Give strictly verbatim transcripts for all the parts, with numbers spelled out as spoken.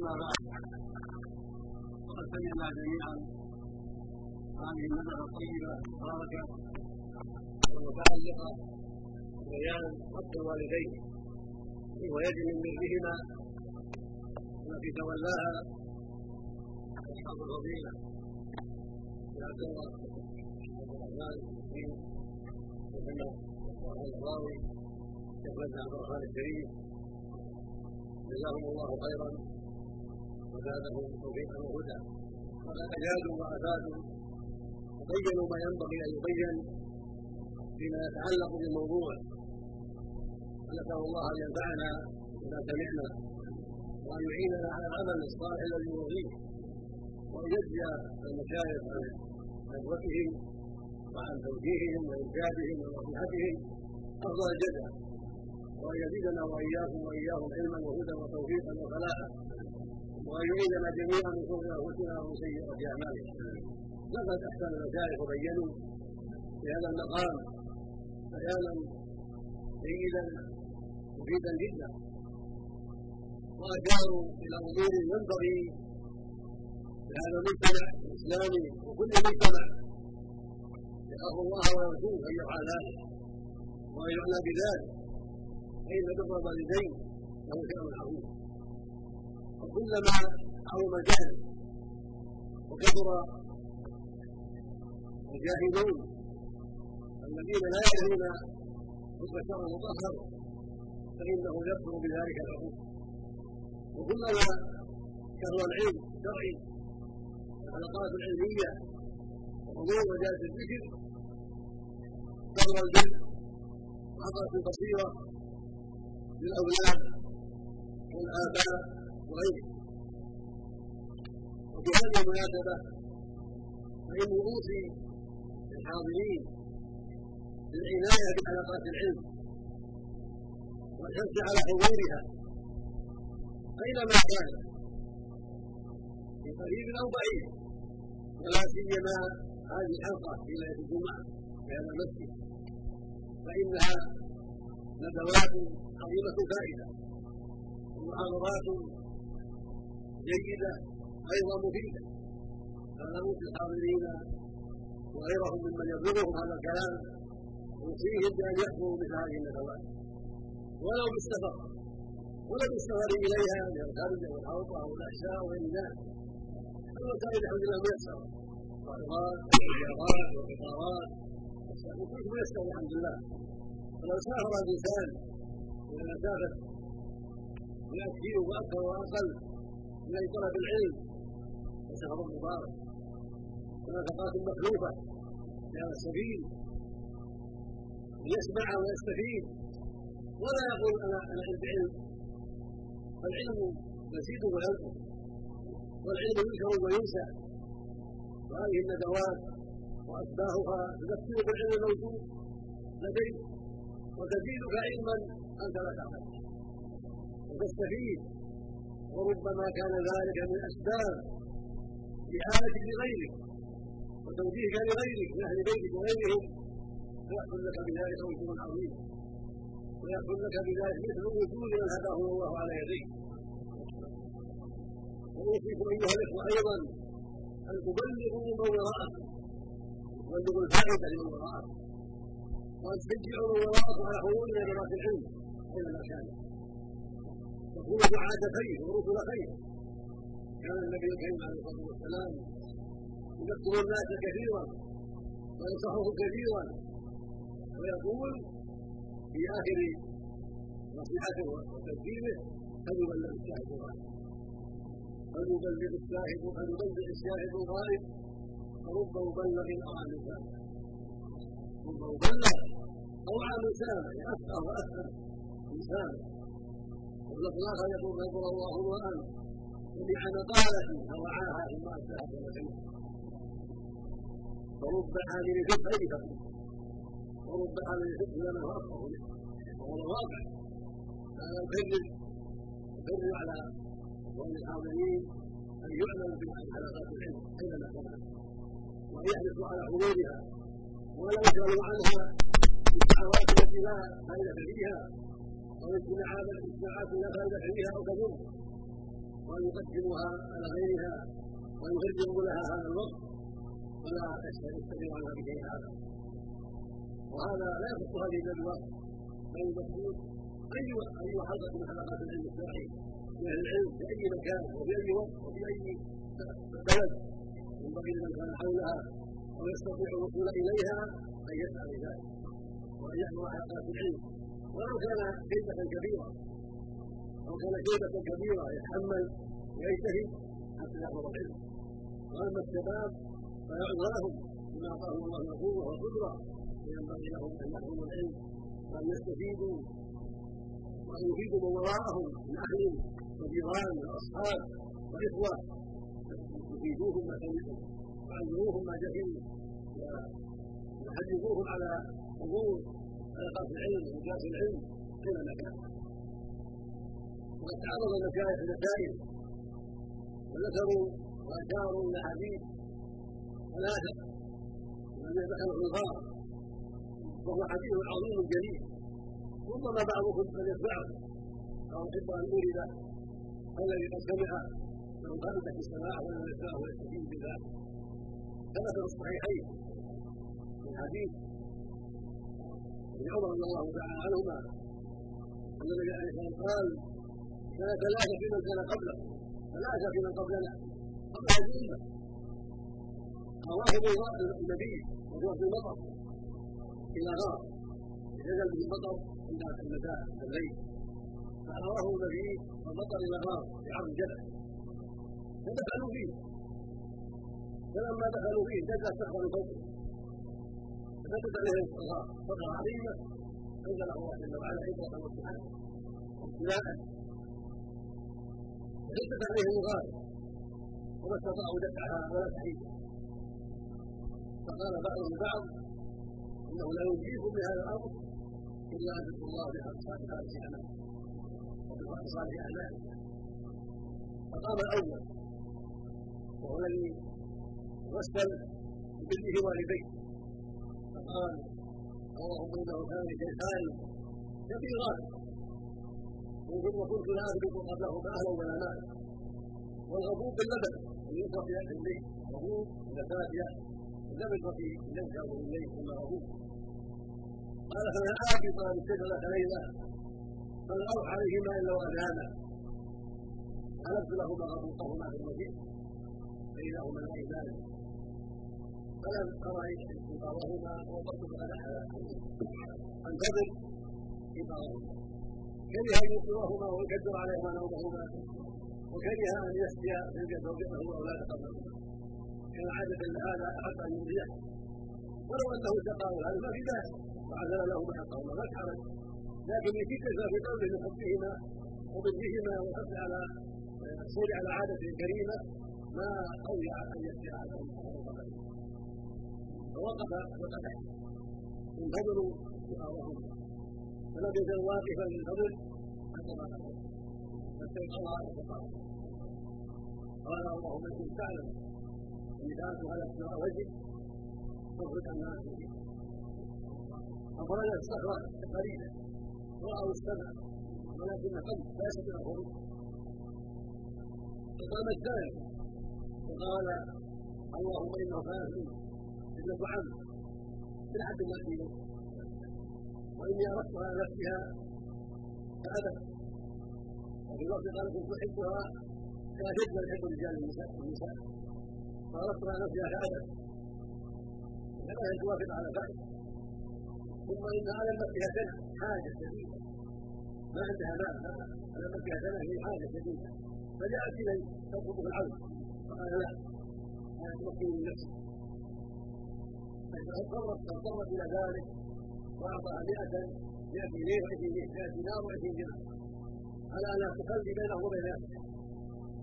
أما بعد، فقد سمعنا جميعا هذه الندوة الطيبة المباركة المتعلقة ببيان حق الوالدين ويجب من برهما التي تولاها أصحاب الرضيع يا عبد الله عبد الرحمن الدين محمد الغاوي شيخنا عبد الرحمن الكريم، جزاهم الله خيرا وزادهم توفيقا وهدى، وقد اجادوا وافادوا وبينوا ما ينبغي ان يبين فيما يتعلق بالموضوع. ونسال الله ان ينفعنا بما سمعنا وان يعيننا على العمل الصالح الذي يرضيه، وان يجزي المشايخ عن قدوتهم وعن توجيههم وانجابهم ونصيحتهم افضل الجزاء، وأن يزيدنا وإياكم وإياهم علما وهدى وتوفيقا وصلاحا، وأن يعيذنا جميعا من شر أنفسنا ومن سيئات أعمالنا. لقد أحسن المشايخ وبينوا في هذا المقام بيانا جيدا مفيدا جدا، وأشاروا إلى أمور ينبغي لهذا المجتمع الإسلامي وكل مجتمع يتقوا الله ويرجوه أن يفعل ذلك وأن يعنى بذلك، فإن بر الوالدين له شأن عظيم، وكلما عظم الجهل وكثر الجاهلون الذين لا يدرون حكم الشرع المطهر فإنه يكثر بذلك العقوق، وكلما كثر العلم الشرعي والحلقات العلمية وحضور مجالس الذكر كثر الجهل وعطت البصيرة للأولاد والآباء وغيرهم. وفي هذه المناسبة فإن أوصي الحاضرين بالعناية بعلاقات العلم والحرص على حضورها أينما كان من قريب أو بعيد، ولا سيما هذه الحلقة في ليلة الجمعة في هذا المسجد، فإنها ندوات عظيمة فائدة ومحاضرات جيدة أيضا مفيدة، فلا نوصي الحاضرين وغيرهم ممن يبلغهم هذا الكلام نوصيهم بأن يحضروا مثل هذه الندوات ولو بالسفر، ولو بالسفر إليها من الخارج أو الحوضة أو العشاء وغير ذلك. الوسائل الحمد لله ميسرة، قائرات وسيارات وقطارات وكل ميسر الحمد لله، فلو سافر الإنسان من المسافة لا كثير وأكثر وأقل من طلب العلم فسفر مبارك ونفقات مخلوفة لهذا السبيل ليسمع ويستفيد ولا يقول أنا عندي علم. العلم يزيد وينقص، والعلم ينشر وينسى، وهذه الندوات وأشباهها تذكر بالعلم الموجود لديك وتزيدك علما أنت لا تعلم وتستفيد، وربما كان ذلك من أسباب إعانتك لغيرك وتوجيهك لغيرك من أهل بيتك وغيرهم، فيحصل لك بذلك أجر عظيم، ويحصل لك بذلك مثل وجود من هداه الله على يديك. وأوصيكم أيها الإخوة أيضا أن تبلغوا من وراءكم وتبلغوا الفائدة لمن وراءكم، وأن تشجعوا من وراءكم على حضور ندوات العلم إلى المكان، تكون دعاة خير ورسل خير. كان النبي الكريم عليه الصلاة والسلام يذكر الناس كثيرا وينصحهم كثيرا، ويقول في آخر نصيحته وتذكيره: فليبلغ الشاهد الغائب، فليبلغ الشاهد فليبلغ الشاهد الغائب، فرب مبلغ أوعى من سامع، رب مبلغ أوعى من سامع، أسمع وأسمع الإنسان. والأخلاق يقول: يقول الله وأن ومعن طالة فوعاها إما أسلحة وسلم، فرب عامل فقه لفقه ورب عامل فقه لمن وفقه له، وهو الواقع. فأنا أكرر أكرر على أقوال الحاضرين أن يعلموا بحلقات العلم أينما كانت، وأن يحرصوا على حضورها ولا يشغلوا عنها بالدعوات التي لا فائدة فيها أو اجتماعات لا فائدة فيها أو تضر، ويقدمها على غيرها ويقدم لها هذا الوقت ولا تستغني عنها بشيء هذا. وهذا لا يخص هذه الندوه بل المقصود اي اي حلقه من حلقات العلم الشرعي من اهل العلم في اي مكان وفي اي وقت وفي اي بلد ينبغي لمن كان حولها ويستطيع الوصول اليها ان يسعى لذلك وان يحضر حلقات العلم ولو كان شيبه كبيره او كان شيبه كبيره يتحمل ويجتهد حتى يحضر العلم. واما الشباب فيعظ لهم بما اعطاهم الله من قوه وقدره وينبغي لهم ان يحضروا العلم وان يستفيدوا وان يفيدوا من وراءهم من اهل وجيران واصحاب واخوه يفيدوهم ما سمعوا وعلموهم ما جهلوا ويحرضوهم على حضور حلقات العلم وكاس العلم حينما كان. وقد تعرض المشايخ للمسائل وذكروا واشاروا الى حديث ثلاثه الذي ذكره الغار وهو حديث عظيم جليل ربما بعضهم قد يتبعه او يحب ان يولد الذي قد سمع لو غلبت السماع ولم يسمعه ويستفيد بها. ثبت في الصحيحين من حديث ابن عمر رضي الله تعالى عنهما ان النبي عليه الصلاه والسلام قال كان ثلاثه في من كان قبله ثلاثه في من قبلنا قبل هذه الامه اراهم النبي وهو في المطر الى غار نزل به المطر عند المساء الليل فاراه النبي فمطر الى غار بعرض الجبل فدخلوا فيه فلما دخلوا فيه نزل استقبلوا فوقه فنزلت عليهم الغار صدر عظيمه انزله الله جل وعلا عبره وامتحانا وابتلاء فنزلت عليهم الغار وما استطاعوا دفعها ولا تحييها. فقال بعضهم لبعض انه لا يجيبكم بهذا الامر الا ان يذكر الله بخمسات خمس اعمال وبخمسات اعمال. فقام الاول وهو الذي غسل بابنه والديه فقال اللهم انه كان شيخان كبيران وكنت لا ادرك قبلهما اهلا ولا مالا والغفور باللبن ان يطرق ياتي اليه غفور لذات ياتي لبث في لنكر اليه كما غفور. قال فمن اعطي طال الشجره ليلا فلا اروح عليهما الا واذانا حلفت لهما غفورهما في المسجد بينهما العباد فلم ارى انتظارهما وقدت على انتظر انتظارهما كره ان يبصرهما ويكدر عليهما نومهما وكره ان يسقي زوجه زوجته واولاده قبلهما كان عاده لهذا حتى ان يرجع ولو انه سقاه هذا ما في باس وعزل لهما حقهما ما تعرف لكن في كثره في قوله من حبهما وبرهما والحث على الحصول على عاده كريمه ما اولى ان يسقي عليهما قبلهما فوقف وقفا انتظروا سقاهما فلم يزل واقفا ينتظر حتى ما نقل فاستيقظ وسقاه. قال اللهم ان كنت تعلم ولذلك على افتراء وجهك تخرج عما تريد. افراد الصخره قليلا راوا السمع ولكن قلب لا يستطيع الخروج. فقام الثاني وقال اللهم انه فاهم ابنه عم بالعبد المسير واني اردت على نفسها فابت وفي الوقت قالت ان تحبها كاجبنا نحب رجال النساء فأردت على نفسها هذا لأنها توافق على بعض ثم إن على نفسها سنة حاجة شديدة ما عندها ماء على نفسها سنة هي حاجة شديدة فجاءت إليه تطلب العون فقال لا أنا أتوكل لنفسي فاضطرت إلى ذلك وأعطاها مئة مئة ليرة مئة دينار مئة درهم على أن تخلي بينه وبين نفسه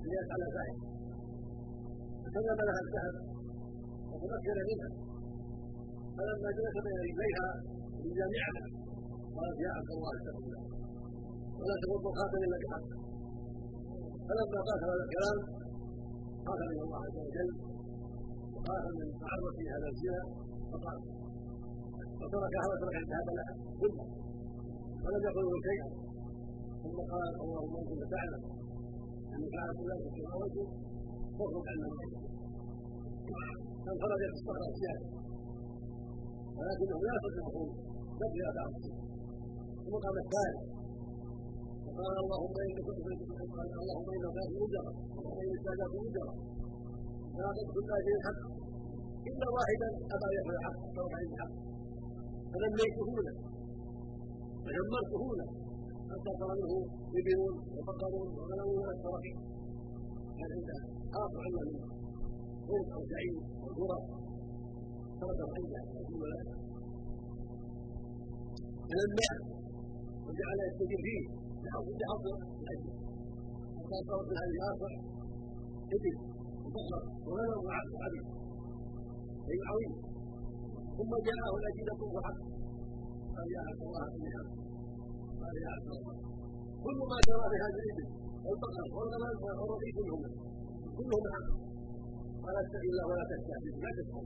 ليفعل ذلك. فسلم لها الذهب وتمكن منها فلما جلس بين رجليها لجامعها قالت يا عبد الله اتق الله ولا تكن مخافا الا بحق. فلما قال هذا الكلام خاف من الله عز وجل وخاف من تعرض في هذا الزنا فقال فتركها وترك الذهب لها كله فلم يقل له شيئا ثم قال اللهم انت تعلم فعل ذلك مع وجهه فاخرج عنه فانفرد يتصدر اشياء، ولكنه لا يصدقه بقي بعض وقع الثالث وقال اللهم انك كنت في الكفر، اللهم انك كنت في الكفر، اللهم انك كنت في الكفر، لا تدخل لا شيء الحق الا واحدا ابى يدخل الحق فوقع عند الحق فلميته له فدمرته له حتى صار منه ابلون وفقرون وغنمون واستراحوا كان عنده خافوا عنه منه خوف او سعيد او غرف تركه عنده يقول له فلما وجعل يستجيب فيه لحظه حظه لاجله وكان صوت هذه الاخر ابل وبشر وغنم وعبد وعبيد شيء عظيم. ثم جاءه الاجله وحق قال يا عبد الله منها قال يا عبد الله كل ما جرى بهذا الابل والبقر والغنم والربيع كلهم كلهم حق. قال اتق الله ولا تستعجل لا تدخل.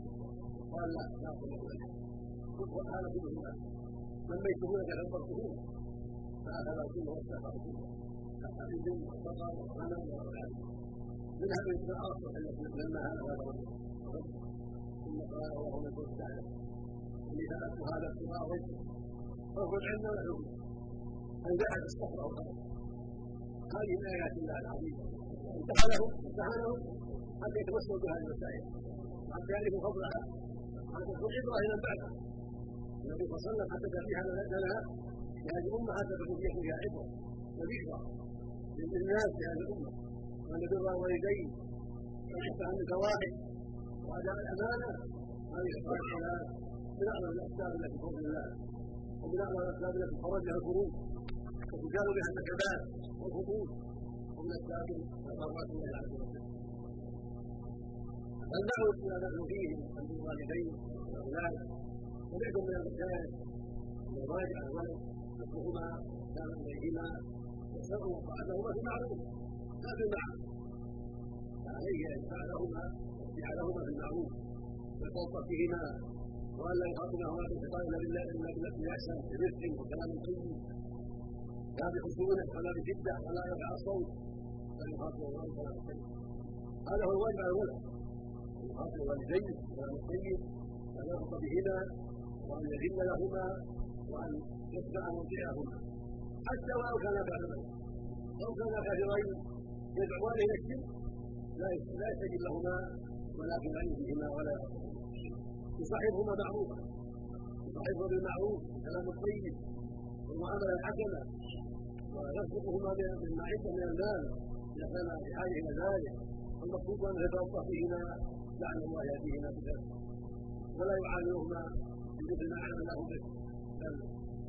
قال لا لا اقول لك قل قران كلهم حق سميته لك عبرته فاخذ كله واستغفر كله حتى الابل والبقر والغنم والعبيد منها من التعاطف التي لما هذا رجل ثم قال اللهم كن تعالى اذا اتوا هذا الصراع وجهه فاخرج عنا ولهم ان جعل الصخر والارض. هذه من ايات الله العظيمه امتحنهم امتحنهم حتى يتوسلوا بهذه المسائل حتى يعرفوا فضلها حتى تكون عبره لمن بعدها. النبي صلى الله عليه وسلم حتى فيها ما لنا لها لهذه الامه حتى تكون فيها عبره وذكرى للناس في هذه الامه ان بر والديه واحسان الزواج واداء الامانه هذه الصلاه من اعظم الاسباب التي بفضل الله ومن اعظم الاسباب التي خرج لها القلوب وتزال بها النكبات والهبوط ومن اسباب الضرورات الى عز وجل. فالدعوه الى نحن فيه عند الوالدين والاولاد وبعد من الرجال وراجع الولد نصرهما كانوا اليهما وشر وقعدهما في معروف لا بالمعروف فعليه ان يفعلهما ويجعلهما بالمعروف ويتوصى فيهما وان لا يخاطبهما في الخطاب الا بالله الا بالتي احسن برفق وكلام طيب لا بحسونه ولا بشده ولا يرفع الصوت بل يخاطب الله بكلام طيب. هذا هو الواجب على الولد ان يخاطب والديه بكلام طيب وان يرفق بهما وان يذل لهما وان يتبع موضعهما حتى ولو كان بعد ذلك لو كان كافرين يدعوان الى الشرك لا يستجب لهما ولا في غيرهما ولا يصاحبهما معروفا يصاحبهما بالمعروف والكلام الطيب والمعامله الحسنه ويرزقهما مما عنده من المال اذا كان بحاجه الى ذلك. المقصود ان يتوقف فيهما لعل الله ياتيهما بذلك ولا يعاملهما بمثل ما عامله به بل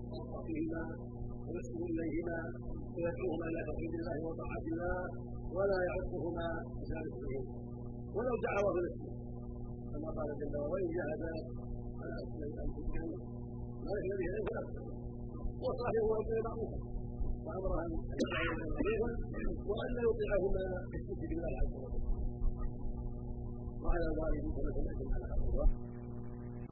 يتوقف فيهما ويسلم اليهما ويدعوهما الى توحيد الله وطاعه الله ولا يعصهما بذلك اليهم ولو دعوا بالاسم كما قال جل وعلا وان جاهداك على ان تشركوا وليس به علم فلا وصاحبهما بمعروف وامرها ان يدعوا الى معروف وان لا يطيعهما في الشرك بالله عز وجل. وعلى ذلك فنتمكن على هذا